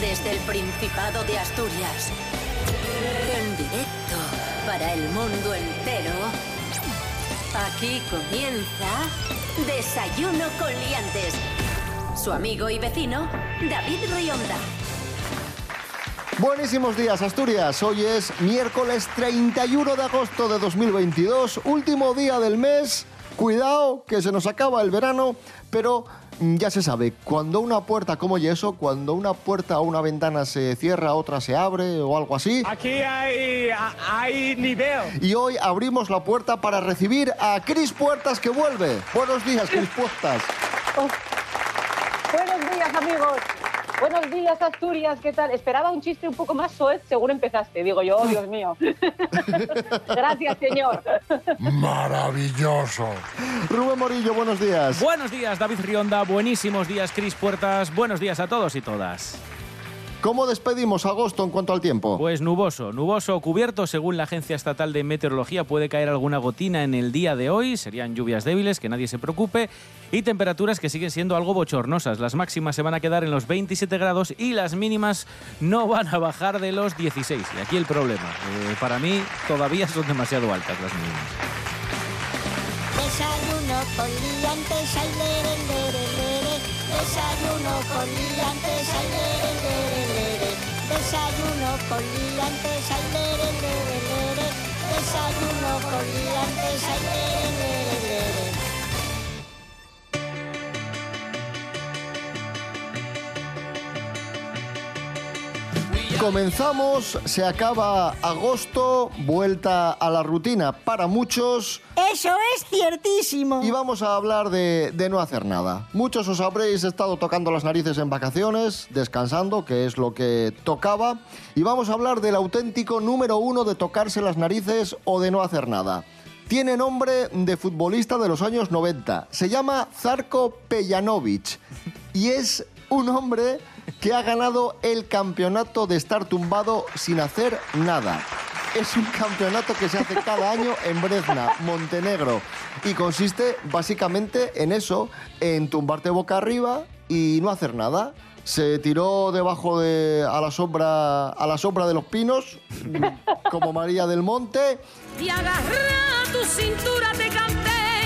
Desde el Principado de Asturias, en directo para el mundo entero, aquí comienza Desayuno con Liantes. Su amigo y vecino, David Rionda. Buenísimos días, Asturias. Hoy es miércoles 31 de agosto de 2022, último día del mes. Cuidado, que se nos acaba el verano, pero ya se sabe, cuando una puerta como yeso, cuando una puerta o una ventana se cierra, otra se abre o algo así. Aquí hay nivel. Y hoy abrimos la puerta para recibir a Cris Puertas, que vuelve. Buenos días, Cris Puertas. Oh. Buenos días, amigos. Buenos días, Asturias, ¿qué tal? Esperaba un chiste un poco más soez, seguro empezaste. Digo yo, oh, Dios mío. Gracias, señor. Maravilloso. Rubén Morillo, buenos días. Buenos días, David Rionda. Buenísimos días, Cris Puertas. Buenos días a todos y todas. ¿Cómo despedimos agosto en cuanto al tiempo? Pues nuboso, nuboso o cubierto. Según la Agencia Estatal de Meteorología, puede caer alguna gotina en el día de hoy. Serían lluvias débiles, que nadie se preocupe. Y temperaturas que siguen siendo algo bochornosas. Las máximas se van a quedar en los 27 grados y las mínimas no van a bajar de los 16. Y aquí el problema. Para mí, todavía son demasiado altas las mínimas. Desayuno con liantes, ay, lere, lere, lere. Desayuno con liantes, ay, lere, lere, lere. Desayuno con liantes, ay, lere, lere, lere. Desayuno con liantes, ay, lere, lere, lere. Comenzamos, se acaba agosto, vuelta a la rutina para muchos. ¡Eso es ciertísimo! Y vamos a hablar de no hacer nada. Muchos os habréis estado tocando las narices en vacaciones, descansando, que es lo que tocaba. Y vamos a hablar del auténtico número 1 de tocarse las narices o de no hacer nada. Tiene nombre de futbolista de los años 90. Se llama Žarko Pejanović y es un hombre que ha ganado el campeonato de estar tumbado sin hacer nada. Es un campeonato que se hace cada año en Brezna, Montenegro, y consiste básicamente en eso, en tumbarte boca arriba y no hacer nada. Se tiró debajo a la sombra de los pinos, como María del Monte. Y agarra tu cintura, te canté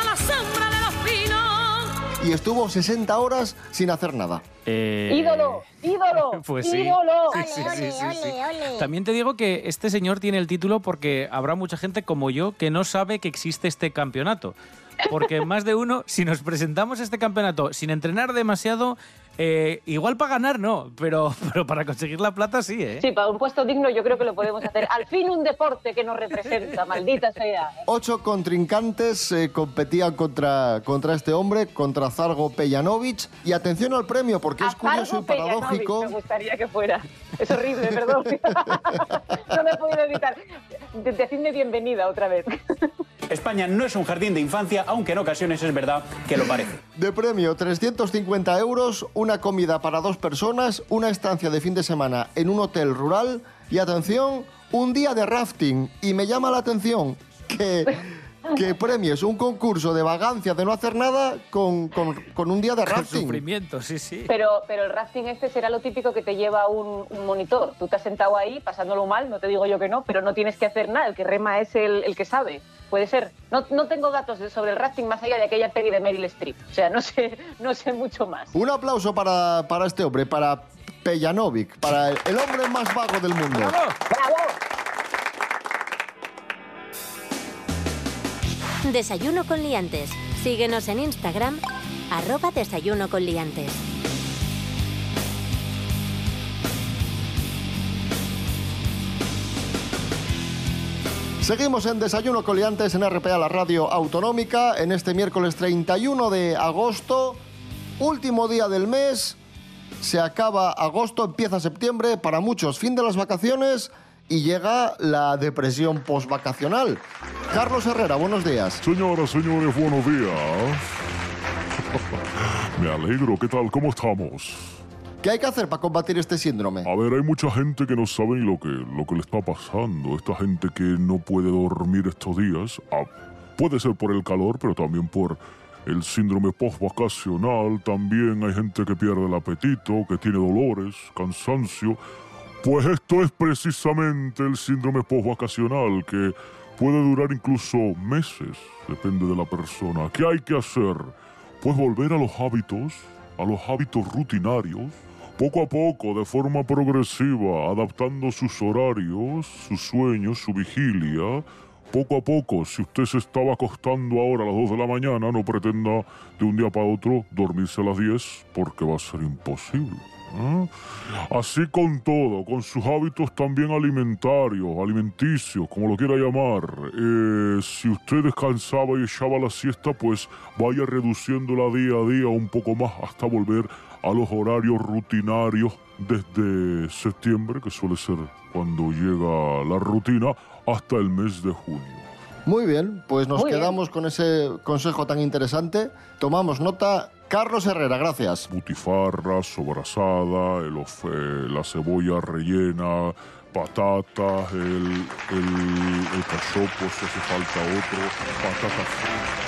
a la sombra de los pinos. Y estuvo 60 horas sin hacer nada. ¡Ídolo! ¡Ídolo! Pues sí. ¡Ídolo! Sí. También te digo que este señor tiene el título porque habrá mucha gente como yo que no sabe que existe este campeonato. Porque más de uno, si nos presentamos a este campeonato sin entrenar demasiado, igual para ganar no, pero para conseguir la plata sí, ¿eh? Sí, para un puesto digno yo creo que lo podemos hacer. Al fin un deporte que nos representa, maldita sea. 8 contrincantes competían contra este hombre, contra Žarko Pejanović. Y atención al premio, porque es curioso y paradójico. Me gustaría que fuera. Es horrible, perdón. No me he podido evitar. Decidme bienvenida otra vez. España no es un jardín de infancia, aunque en ocasiones es verdad que lo parece. De premio, 350 euros, una comida para 2 personas, una estancia de fin de semana en un hotel rural y, atención, un día de rafting. Y me llama la atención que premies un concurso de vagancia, de no hacer nada, con un día de rafting. Sufrimiento, sí. Pero el rafting este será lo típico que te lleva un monitor. Tú te has sentado ahí, pasándolo mal, no te digo yo que no, pero no tienes que hacer nada. El que rema es el que sabe. Puede ser. No tengo datos sobre el rafting más allá de aquella peli de Meryl Streep. O sea, no sé mucho más. Un aplauso para este hombre, para Pejanović, para el hombre más vago del mundo. ¡Bravo! ¡Bravo! Desayuno con Liantes. Síguenos en Instagram, @DesayunoConLiantes. Seguimos en Desayuno con Liantes en RPA, la radio autonómica, en este miércoles 31 de agosto, último día del mes. Se acaba agosto, empieza septiembre, para muchos fin de las vacaciones. Y llega la depresión posvacacional. Carlos Herrera, buenos días. Señoras, señores, buenos días. Me alegro, ¿qué tal? ¿Cómo estamos? ¿Qué hay que hacer para combatir este síndrome? A ver, hay mucha gente que no sabe lo que le está pasando. Esta gente que no puede dormir estos días, puede ser por el calor, pero también por el síndrome post-vacacional, también hay gente que pierde el apetito, que tiene dolores, cansancio. Pues esto es precisamente el síndrome post-vacacional, que puede durar incluso meses, depende de la persona. ¿Qué hay que hacer? Pues volver a los hábitos rutinarios, poco a poco, de forma progresiva, adaptando sus horarios, sus sueños, su vigilia. Poco a poco, si usted se estaba acostando ahora a las 2 de la mañana, no pretenda de un día para otro dormirse a las 10, porque va a ser imposible, ¿eh? Así con todo, con sus hábitos también alimentarios, alimenticios, como lo quiera llamar. Si usted descansaba y echaba la siesta, pues vaya reduciéndola día a día un poco más hasta volver a los horarios rutinarios desde septiembre, que suele ser cuando llega la rutina, hasta el mes de junio. Muy bien, pues nos quedamos con ese consejo tan interesante. Tomamos nota. Carlos Herrera, gracias. Butifarra, sobrasada, la cebolla rellena, patatas, el cachopo, si hace falta otro, patatas fritas.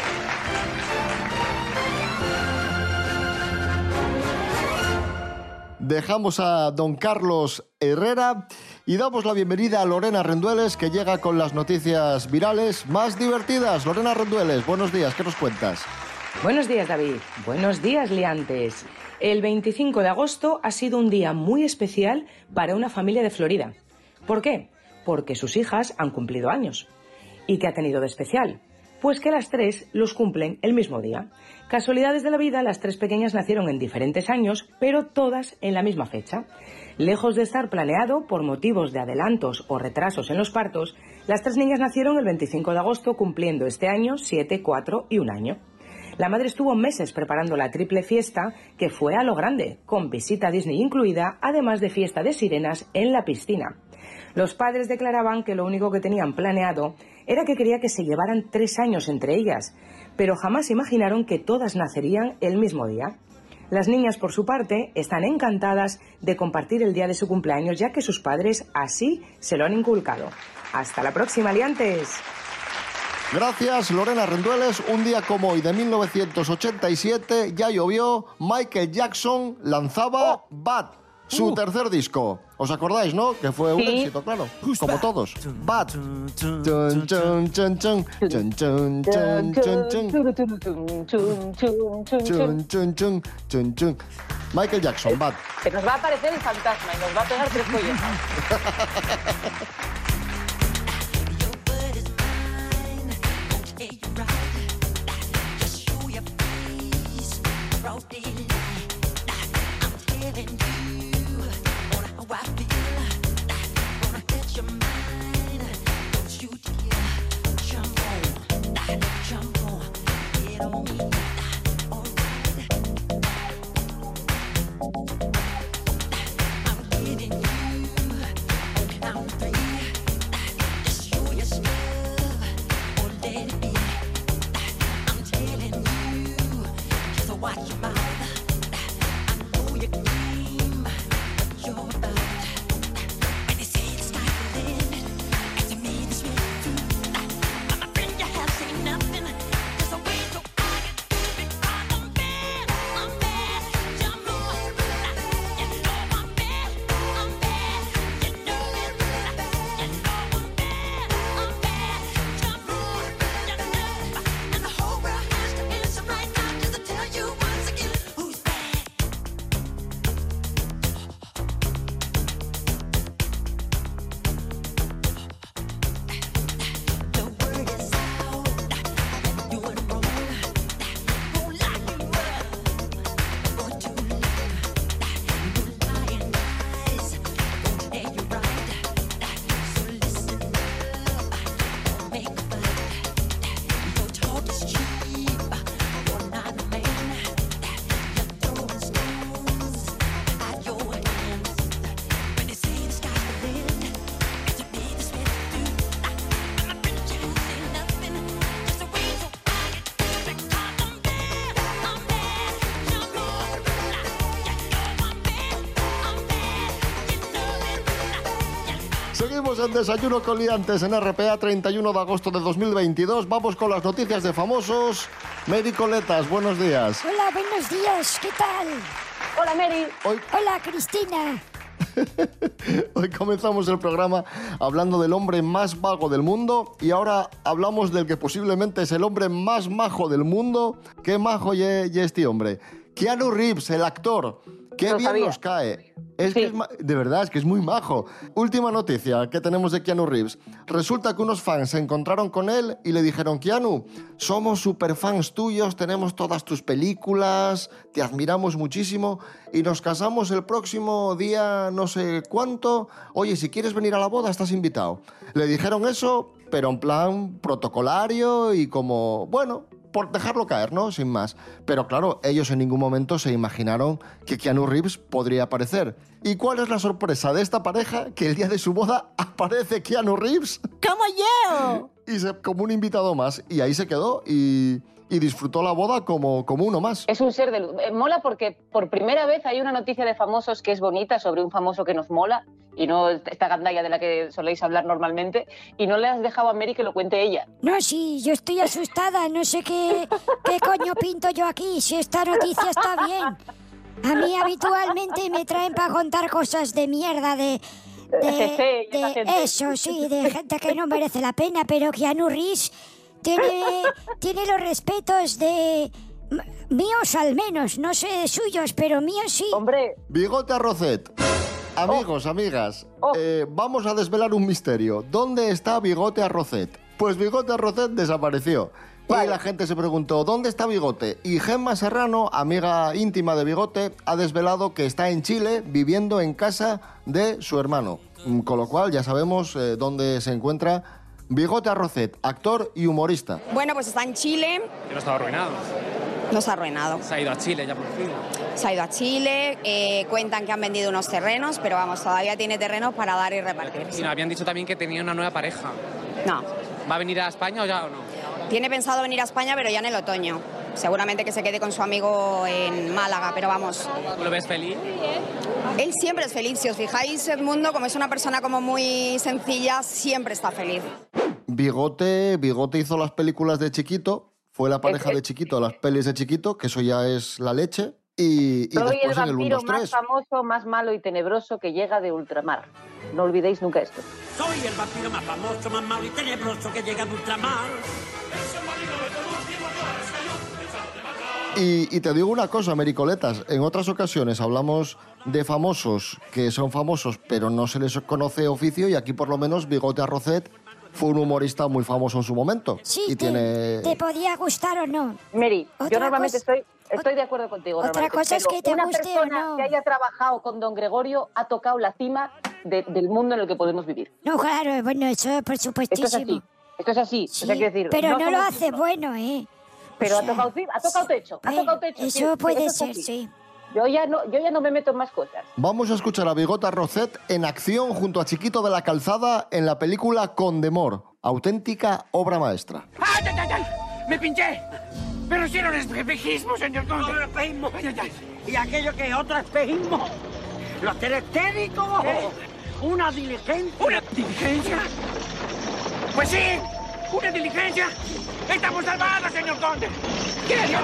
Dejamos a don Carlos Herrera y damos la bienvenida a Lorena Rendueles, que llega con las noticias virales más divertidas. Lorena Rendueles, buenos días, ¿qué nos cuentas? Buenos días, David. Buenos días, liantes. El 25 de agosto ha sido un día muy especial para una familia de Florida. ¿Por qué? Porque sus hijas han cumplido años. ¿Y qué ha tenido de especial? Pues que las tres los cumplen el mismo día. Casualidades de la vida, las tres pequeñas nacieron en diferentes años, pero todas en la misma fecha. Lejos de estar planeado por motivos de adelantos o retrasos en los partos, las tres niñas nacieron el 25 de agosto, cumpliendo este año 7, 4 y 1 año. La madre estuvo meses preparando la triple fiesta, que fue a lo grande, con visita a Disney incluida, además de fiesta de sirenas en la piscina. Los padres declaraban que lo único que tenían planeado era que quería que se llevaran 3 años entre ellas, pero jamás imaginaron que todas nacerían el mismo día. Las niñas, por su parte, están encantadas de compartir el día de su cumpleaños, ya que sus padres así se lo han inculcado. ¡Hasta la próxima, liantes! Gracias, Lorena Rendueles. Un día como hoy de 1987, ya llovió, Michael Jackson lanzaba Bad, su tercer disco. ¿Os acordáis, no? Que fue un éxito, claro. Como todos. Bad. Michael Jackson, Bad. Que nos va a aparecer el fantasma y nos va a pegar 3 pollos. Seguimos en Desayuno con Liantes en RPA, 31 de agosto de 2022. Vamos con las noticias de famosos Mery Coletas, buenos días. Hola, buenos días, ¿qué tal? Hola, Mery. Hola, Cristina. Hoy comenzamos el programa hablando del hombre más vago del mundo y ahora hablamos del que posiblemente es el hombre más majo del mundo. Qué majo y este hombre. Keanu Reeves, el actor. Qué bien nos cae. Es que de verdad, es que es muy majo. Última noticia que tenemos de Keanu Reeves. Resulta que unos fans se encontraron con él y le dijeron, Keanu, somos superfans tuyos, tenemos todas tus películas, te admiramos muchísimo y nos casamos el próximo día no sé cuánto. Oye, si quieres venir a la boda, estás invitado. Le dijeron eso, pero en plan protocolario y como, bueno, por dejarlo caer, ¿no? Sin más. Pero claro, ellos en ningún momento se imaginaron que Keanu Reeves podría aparecer. ¿Y cuál es la sorpresa de esta pareja? Que el día de su boda aparece Keanu Reeves. ¡Como yo! Y se, como un invitado más. Y ahí se quedó y disfrutó la boda como uno más. Es un ser de luz. Mola porque por primera vez hay una noticia de famosos que es bonita sobre un famoso que nos mola y no esta gandalla de la que soléis hablar normalmente, y no le has dejado a Mery que lo cuente ella. No, sí, yo estoy asustada, no sé qué coño pinto yo aquí, si esta noticia está bien. A mí habitualmente me traen para contar cosas de mierda, de eso, sí, de gente que no merece la pena, pero Keanu Reeves tiene los respetos de... míos al menos, no sé de suyos, pero míos sí. Hombre. Bigote Arrocet. Amigos, amigas, vamos a desvelar un misterio. ¿Dónde está Bigote Arrocet? Pues Bigote Arrocet desapareció. Vale. Y la gente se preguntó, ¿dónde está Bigote? Y Gemma Serrano, amiga íntima de Bigote, ha desvelado que está en Chile viviendo en casa de su hermano. Con lo cual ya sabemos dónde se encuentra Bigote Arrocet, actor y humorista. Bueno, pues está en Chile. Que no estaba arruinado. Nos ha arruinado. Se ha ido a Chile ya por fin. Se ha ido a Chile, cuentan que han vendido unos terrenos, pero vamos, todavía tiene terrenos para dar y repartir. Y nos habían dicho también que tenía una nueva pareja. No. ¿Va a venir a España o ya o no? Tiene pensado venir a España, pero ya en el otoño. Seguramente que se quede con su amigo en Málaga, pero vamos. ¿Lo ves feliz? Él siempre es feliz. Si os fijáis, Edmundo, como es una persona como muy sencilla, siempre está feliz. Bigote hizo las películas de Chiquito. Fue la pareja de Chiquito, las pelis de Chiquito, que eso ya es la leche. Y después el vampiro más famoso, más malo y tenebroso que llega de ultramar. No olvidéis nunca esto. Soy el vampiro más famoso, más malo y tenebroso que llega de ultramar. Y te digo una cosa, Mery Coletas. En otras ocasiones hablamos de famosos que son famosos, pero no se les conoce oficio, y aquí por lo menos Bigote Arrocet fue un humorista muy famoso en su momento. Sí, y te podía gustar o no. Mery, yo normalmente estoy de acuerdo contigo. Otra cosa es que te guste o no. Una persona que haya trabajado con don Gregorio ha tocado la cima del mundo en el que podemos vivir. No, claro, bueno, eso por supuestísimo. Esto es así. Sí, o sea, quiero decir, pero no lo hace bueno, ¿eh? Pero o sea, ha tocado techo. Eso puede ser, sí. Yo ya no me meto en más cosas. Vamos a escuchar a Bigote Arrocet en acción junto a Chiquito de la Calzada en la película Condemor. Auténtica obra maestra. ¡Ay, ay, ay! ¡Me pinché! ¡Pero si era un espejismo, señor conde! ¡Un espejismo! ¡Ay, ay, ay! Y aquello que es otro espejismo. ¡Los telestéricos! ¡Una diligencia! ¿Una diligencia? ¡Pues sí! ¡Una diligencia! ¡Estamos salvados, señor conde! ¡Que Dios!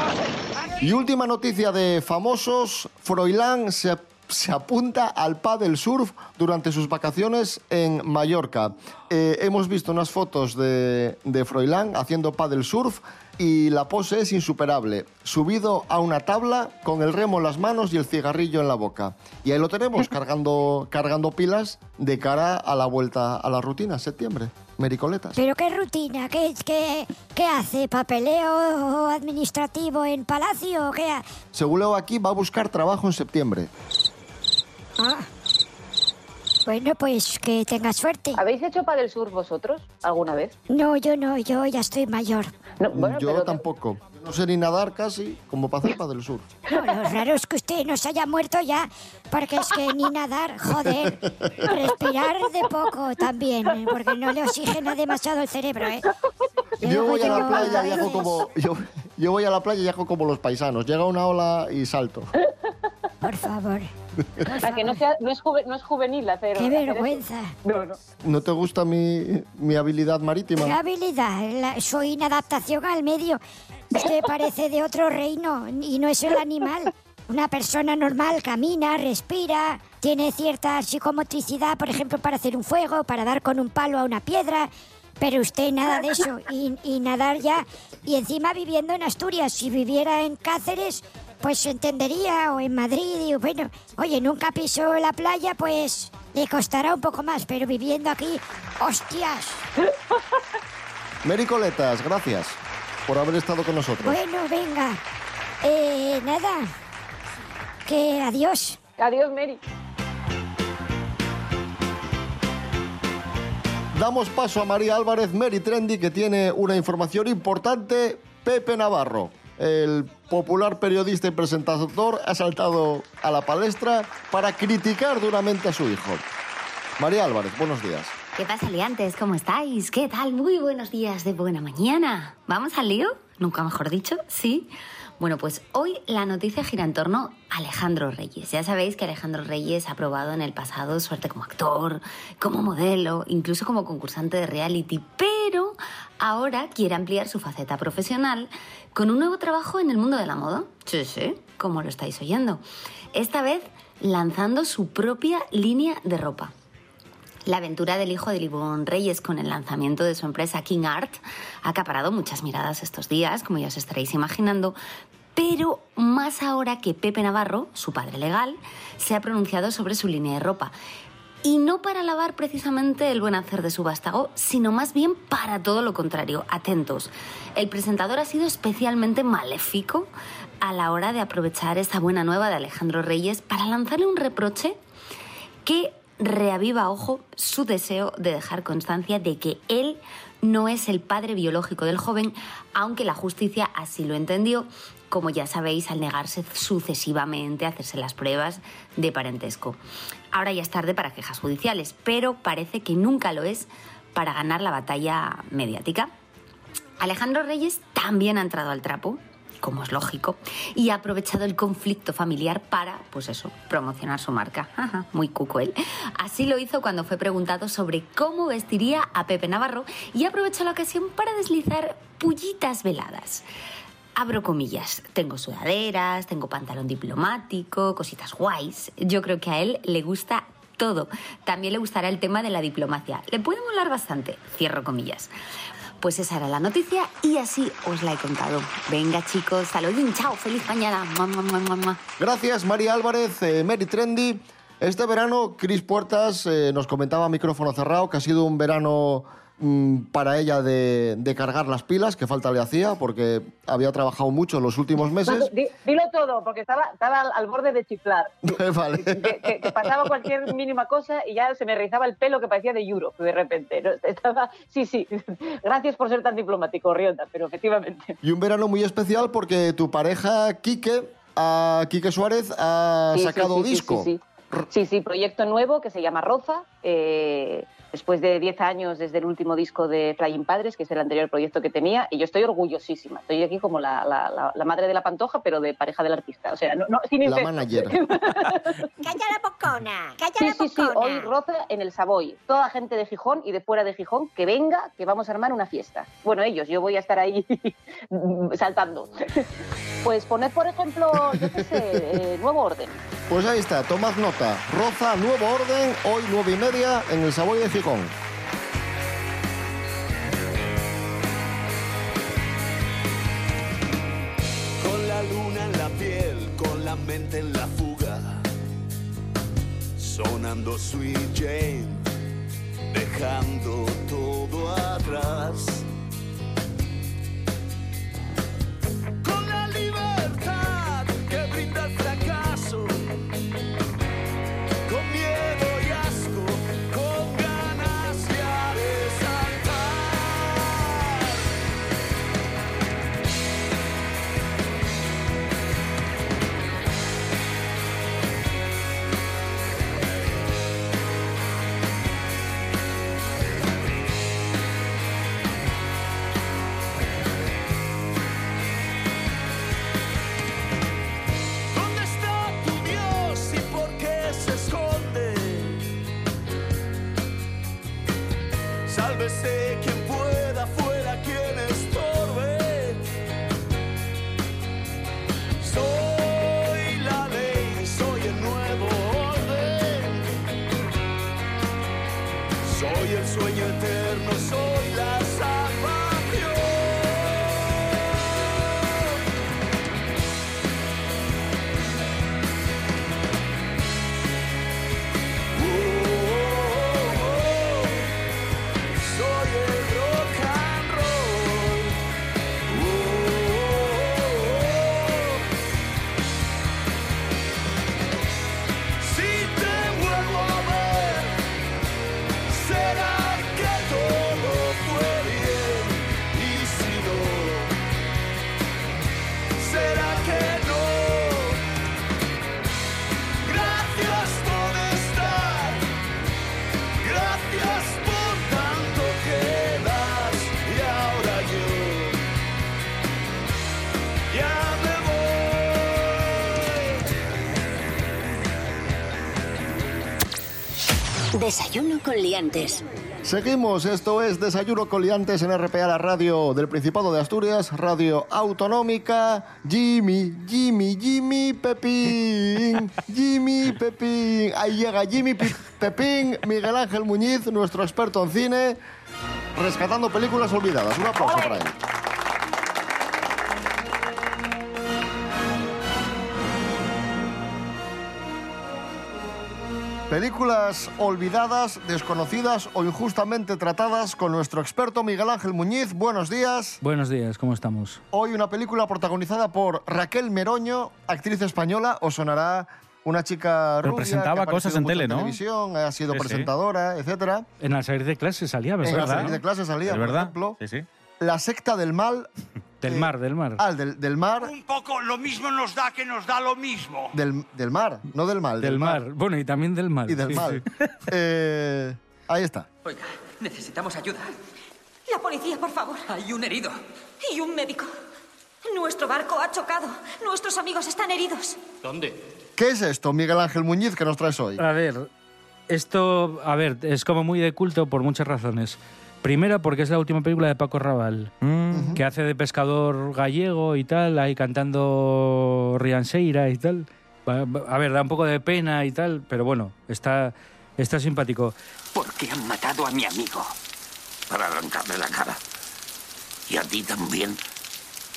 Y última noticia de famosos. Froilán se apunta al pádel surf durante sus vacaciones en Mallorca. Hemos visto unas fotos de Froilán haciendo pádel surf y la pose es insuperable. Subido a una tabla con el remo en las manos y el cigarrillo en la boca. Y ahí lo tenemos cargando pilas de cara a la vuelta a la rutina, septiembre. Mery Coletas. ¿Pero qué rutina? ¿Qué hace? ¿Papeleo administrativo en Palacio? ¿Qué? Según leo aquí, va a buscar trabajo en septiembre. Ah. Bueno, pues que tenga suerte. ¿Habéis hecho pádel surf vosotros alguna vez? No, yo no. Yo ya estoy mayor. No, bueno, yo tampoco. No sé ni nadar casi, como para hacer pádel surf. No, lo raro es que usted no se haya muerto ya, porque es que ni nadar, joder. Respirar de poco también, porque no le oxigena demasiado el cerebro, ¿eh? Yo voy a la playa y hago como los paisanos. Llega una ola y salto. Por favor. Para que no es juvenil hacer... ¡Qué vergüenza! No. ¿No te gusta mi habilidad marítima? ¿Qué habilidad? Su inadaptación al medio. Es que parece de otro reino y no es el animal. Una persona normal camina, respira, tiene cierta psicomotricidad, por ejemplo, para hacer un fuego, para dar con un palo a una piedra, pero usted nada de eso, y nadar ya. Y encima viviendo en Asturias, si viviera en Cáceres, pues se entendería, o en Madrid, y bueno, oye, nunca pisó la playa, pues le costará un poco más, pero viviendo aquí, ¡hostias! Mery Coletas, gracias por haber estado con nosotros. Bueno, venga, nada, que adiós. Adiós, Mery. Damos paso a María Álvarez, Mery Trendy, que tiene una información importante. Pepe Navarro, el popular periodista y presentador, ha saltado a la palestra para criticar duramente a su hijo. María Álvarez, buenos días. ¿Qué pasa, liantes? ¿Cómo estáis? ¿Qué tal? Muy buenos días de buena mañana. ¿Vamos al lío? Nunca mejor dicho, sí. Bueno, pues hoy la noticia gira en torno a Alejandro Reyes. Ya sabéis que Alejandro Reyes ha probado en el pasado suerte como actor, como modelo, incluso como concursante de reality, pero ahora quiere ampliar su faceta profesional con un nuevo trabajo en el mundo de la moda. Sí, sí, como lo estáis oyendo. Esta vez lanzando su propia línea de ropa. La aventura del hijo de Livón Reyes con el lanzamiento de su empresa King Art ha acaparado muchas miradas estos días, como ya os estaréis imaginando, pero más ahora que Pepe Navarro, su padre legal, se ha pronunciado sobre su línea de ropa. Y no para alabar precisamente el buen hacer de su vástago, sino más bien para todo lo contrario. Atentos, el presentador ha sido especialmente maléfico a la hora de aprovechar esta buena nueva de Alejandro Reyes para lanzarle un reproche que reaviva, ojo, su deseo de dejar constancia de que él no es el padre biológico del joven, aunque la justicia así lo entendió, como ya sabéis, al negarse sucesivamente a hacerse las pruebas de parentesco. Ahora ya es tarde para quejas judiciales, pero parece que nunca lo es para ganar la batalla mediática. Alejandro Reyes también ha entrado al trapo, como es lógico, y ha aprovechado el conflicto familiar para, pues eso, promocionar su marca. Ajá, muy cuco él. Así lo hizo cuando fue preguntado sobre cómo vestiría a Pepe Navarro y aprovechó la ocasión para deslizar pullitas veladas. Abro comillas, tengo sudaderas, tengo pantalón diplomático, cositas guays. Yo creo que a él le gusta todo. También le gustará el tema de la diplomacia. Le puede molar bastante, cierro comillas. Pues esa era la noticia y así os la he contado. Venga, chicos, saludín, chao, feliz mañana. Gracias, María Álvarez, Mery Trendy. Este verano, Cris Puertas nos comentaba a micrófono cerrado que ha sido un verano para ella de cargar las pilas, que falta le hacía, porque había trabajado mucho en los últimos meses. Dilo todo, porque estaba al borde de chiflar. Vale. Que pasaba cualquier mínima cosa y ya se me rizaba el pelo que parecía de Europe de repente. ¿No? Estaba, sí, gracias por ser tan diplomático, Rionda, pero efectivamente. Y un verano muy especial porque tu pareja, Quique Suárez, ha sacado disco. Sí, proyecto nuevo que se llama Roza. Después de 10 años desde el último disco de Flying Padres, que es el anterior proyecto que tenía, y yo estoy orgullosísima. Estoy aquí como la madre de la pantoja, pero de pareja del artista. O sea, no sin la manager. ¡Calla la bocona! ¡Calla la bocona! Sí, hoy Roza en el Savoy. Toda gente de Gijón y de fuera de Gijón, que venga, que vamos a armar una fiesta. Bueno, ellos, yo voy a estar ahí saltando. Pues poned, por ejemplo, yo qué sé, Nuevo Orden. Pues ahí está, tomad nota. Roza, Nuevo Orden, hoy 9:30 en el Savoy de Gijón. Con la luna en la piel, con la mente en la fuga, sonando Sweet Jane, dejando todo atrás. Con la libertad que brinda el fracaso, con miedo y asco, con Desayuno con liantes. Seguimos, esto es Desayuno con liantes en RPA, la radio del Principado de Asturias, radio autonómica. Jimmy Pepín, Jimmy Pepín. Ahí llega Jimmy Pepín, Miguel Ángel Muñiz, nuestro experto en cine, rescatando películas olvidadas. Un aplauso para él. Películas olvidadas, desconocidas o injustamente tratadas con nuestro experto Miguel Ángel Muñiz. Buenos días. Buenos días, ¿cómo estamos? Hoy una película protagonizada por Raquel Meroño, actriz española. Os sonará una chica rubia. Presentaba cosas en tele, ¿no? Televisión, ha sido presentadora, etcétera. En la serie de clases salía, ¿verdad? En la serie de clases salía, por ejemplo. Sí. La secta del mal. Del mar. Del mar. Un poco lo mismo nos da que nos da lo mismo. Del mar, no del mal. Del mar. Bueno, y también del mal. Y del mal. Sí. Ahí está. Oiga, necesitamos ayuda. La policía, por favor. Hay un herido. Y un médico. Nuestro barco ha chocado. Nuestros amigos están heridos. ¿Dónde? ¿Qué es esto, Miguel Ángel Muñiz, que nos traes hoy? Esto es como muy de culto por muchas razones. Primero, porque es la última película de Paco Raval, que hace de pescador gallego y tal, ahí cantando Rianseira y tal. A ver, da un poco de pena y tal, pero bueno, está simpático. ¿Por qué han matado a mi amigo? Para arrancarle la cara. Y a ti también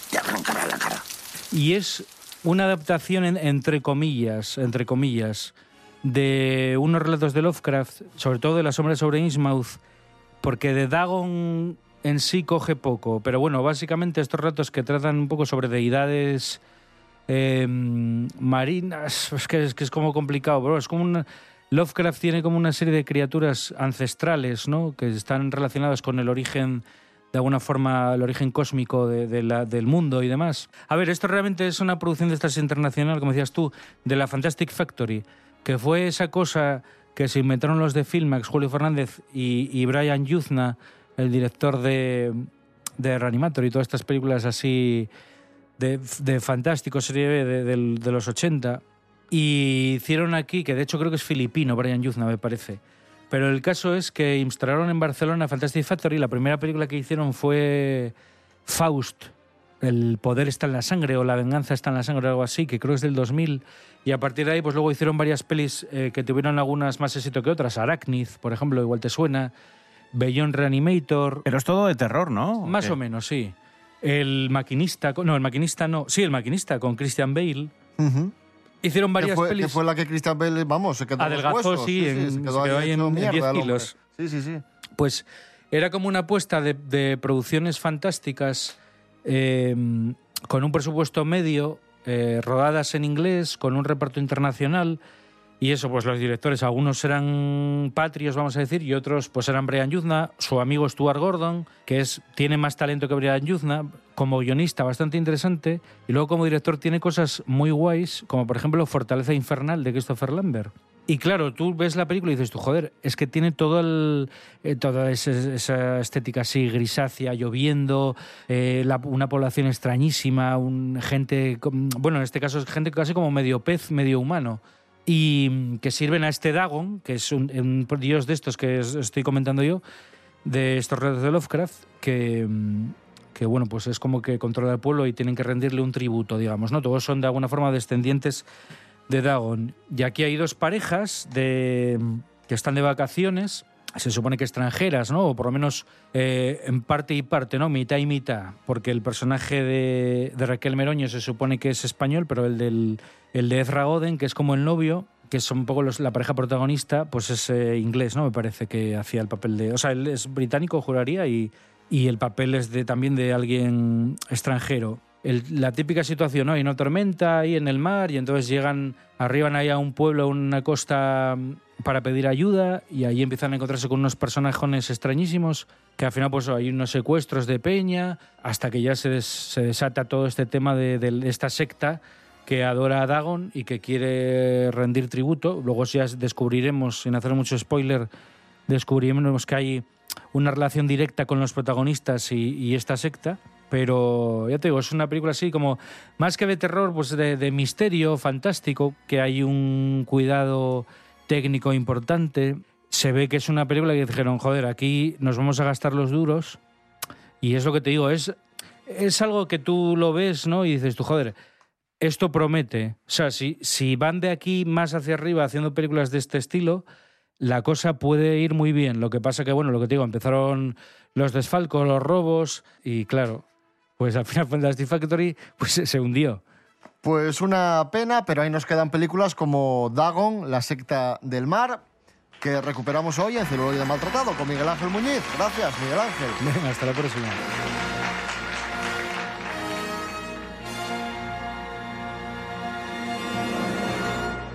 te arrancará la cara. Y es una adaptación, entre comillas, de unos relatos de Lovecraft, sobre todo de La sombra sobre Innsmouth, porque de Dagon en sí coge poco. Pero bueno, básicamente estos relatos que tratan un poco sobre deidades marinas... Es que es como complicado, bro. Es como Lovecraft tiene como una serie de criaturas ancestrales, ¿no?, que están relacionadas con el origen, de alguna forma, el origen cósmico del mundo y demás. A ver, esto realmente es una producción de estas internacional, como decías tú, de la Fantastic Factory, que fue esa cosa que se inventaron los de Filmax, Julio Fernández y Brian Yuzna, el director de Reanimator y todas estas películas así de fantástico, serie B de los 80. Y hicieron aquí, que de hecho creo que es filipino, Brian Yuzna, me parece. Pero el caso es que instalaron en Barcelona Fantastic Factory. La primera película que hicieron fue Faust, El poder está en la sangre, o La venganza está en la sangre, o algo así, que creo que es del 2000. Y a partir de ahí, pues luego hicieron varias pelis que tuvieron algunas más éxito que otras. Arachnid, por ejemplo, igual te suena. Beyond Reanimator. Pero es todo de terror, ¿no? Más o menos, sí. El maquinista no. Sí, El maquinista, con Christian Bale. Uh-huh. Hicieron varias pelis. Que fue la que Christian Bale, vamos, se quedó adelgazó, sí, se quedó ahí en 10 kilos. Sí. Pues era como una apuesta de producciones fantásticas, con un presupuesto medio, rodadas en inglés, con un reparto internacional. Y eso, pues los directores, algunos eran patrios, vamos a decir, y otros pues eran Brian Yuzna, su amigo Stuart Gordon, que tiene más talento que Brian Yuzna, como guionista bastante interesante, y luego como director tiene cosas muy guays, como por ejemplo Fortaleza Infernal, de Christopher Lambert. Y claro, tú ves la película y dices tú, joder, es que tiene toda esa estética así grisácea, lloviendo, una población extrañísima, bueno, en este caso es gente casi como medio pez, medio humano, y que sirven a este Dagon, que es un dios de estos que estoy comentando yo, de estos relatos de Lovecraft, que bueno, pues es como que controla el pueblo y tienen que rendirle un tributo, digamos, ¿no? Todos son de alguna forma descendientes de Dagon. Y aquí hay dos parejas que están de vacaciones, se supone que extranjeras, ¿no? O por lo menos en parte y parte, ¿no? Mitad y mitad, porque el personaje de Raquel Meroño se supone que es español, pero el de Ezra Goden, que es como el novio, que es un poco la pareja protagonista, pues es inglés, ¿no? Me parece que hacía el papel de... O sea, él es británico, juraría, y el papel es también de alguien extranjero. La típica situación, ¿no? Hay una tormenta ahí en el mar y entonces arriban ahí a un pueblo, a una costa, para pedir ayuda, y ahí empiezan a encontrarse con unos personajes extrañísimos que al final pues hay unos secuestros de peña, hasta que ya se desata todo este tema de esta secta que adora a Dagon y que quiere rendir tributo. Luego ya descubriremos, sin hacer mucho spoiler, descubriremos que hay una relación directa con los protagonistas y esta secta. Pero ya te digo, es una película así como más que de terror, pues de misterio fantástico, que hay un cuidado técnico importante. se ve que es una película que dijeron, joder, aquí nos vamos a gastar los duros. Y es lo que te digo, es algo que tú lo ves, ¿no? Y dices tú, joder, esto promete. O sea, si van de aquí más hacia arriba haciendo películas de este estilo, la cosa puede ir muy bien. Lo que pasa que, bueno, lo que te digo, empezaron los desfalcos, los robos, y claro, pues al final Fantastic Factory pues, se hundió. Pues una pena, pero ahí nos quedan películas como Dagon, la secta del mar, que recuperamos hoy en Celuloide Maltratado con Miguel Ángel Muñiz. Gracias, Miguel Ángel. Bien, hasta la próxima.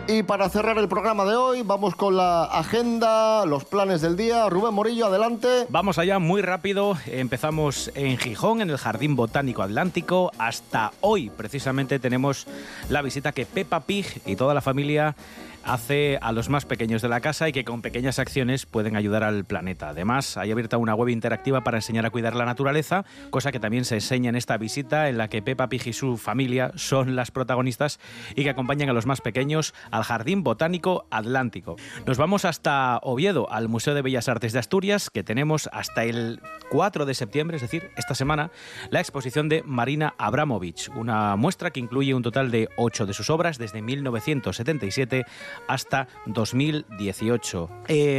Y para cerrar el programa de hoy, vamos con la agenda, los planes del día. Rubén Morillo, adelante. Vamos allá muy rápido. Empezamos en Gijón, en el Jardín Botánico Atlántico. Hasta hoy, precisamente, tenemos la visita que Peppa Pig y toda la familia hace a los más pequeños de la casa y que con pequeñas acciones pueden ayudar al planeta. Además, hay abierta una web interactiva para enseñar a cuidar la naturaleza, cosa que también se enseña en esta visita en la que Peppa Pig y su familia son las protagonistas y que acompañan a los más pequeños al Jardín Botánico Atlántico. Nos vamos hasta Oviedo, al Museo de Bellas Artes de Asturias, que tenemos hasta el 4 de septiembre, es decir, esta semana, la exposición de Marina Abramovich, una muestra que incluye un total de 8 de sus obras desde 1977 hasta 2018.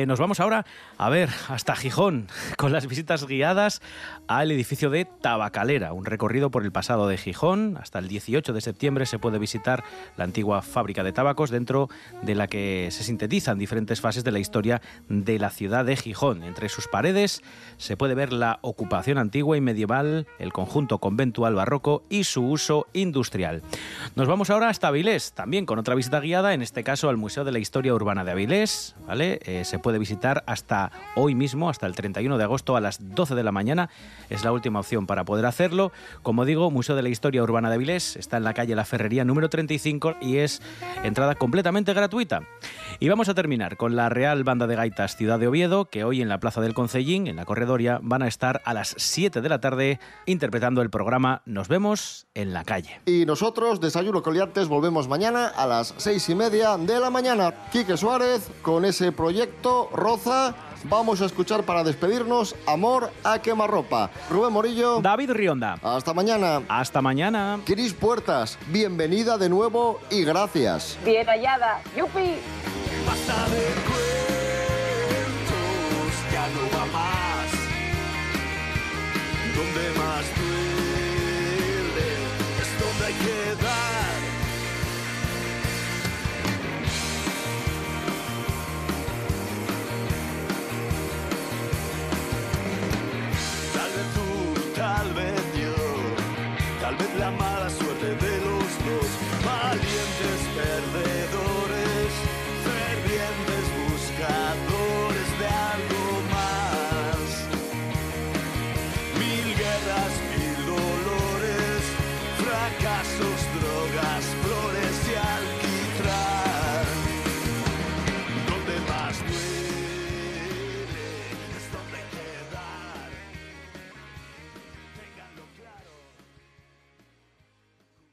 Nos vamos ahora a ver hasta Gijón con las visitas guiadas al edificio de Tabacalera, un recorrido por el pasado de Gijón. Hasta el 18 de septiembre se puede visitar la antigua fábrica de tabacos, dentro de la que se sintetizan diferentes fases de la historia de la ciudad de Gijón. Entre sus paredes se puede ver la ocupación antigua y medieval, el conjunto conventual barroco y su uso industrial. Nos vamos ahora hasta Avilés, también con otra visita guiada, en este caso al Museo de la Historia Urbana de Avilés, ¿vale? Se puede visitar hasta hoy mismo, hasta el 31 de agosto a las 12 de la mañana. Es la última opción para poder hacerlo. Como digo, Museo de la Historia Urbana de Avilés está en la calle La Ferrería número 35 y es entrada completamente gratuita. Y vamos a terminar con la Real Banda de Gaitas Ciudad de Oviedo, que hoy en la Plaza del Concellín, en la Corredoria, van a estar a las 7 de la tarde interpretando el programa Nos vemos en la calle. Y nosotros, Desayuno Coliantes, volvemos mañana a las 6:30 de la mañana. Quique Suárez con ese proyecto Roza. Vamos a escuchar para despedirnos Amor a quemarropa. Rubén Morillo. David Rionda. Hasta mañana. Hasta mañana. Cris Puertas, bienvenida de nuevo y gracias. Bien hallada. ¡Yupi! Basta de cuentos, ya no va más. Donde más duele es donde hay que dar. Tal vez yo, tal vez la mala suerte de los dos, valientes perdedores, fervientes buscadores de algo más. Mil guerras, mil dolores, fracasos, drogas.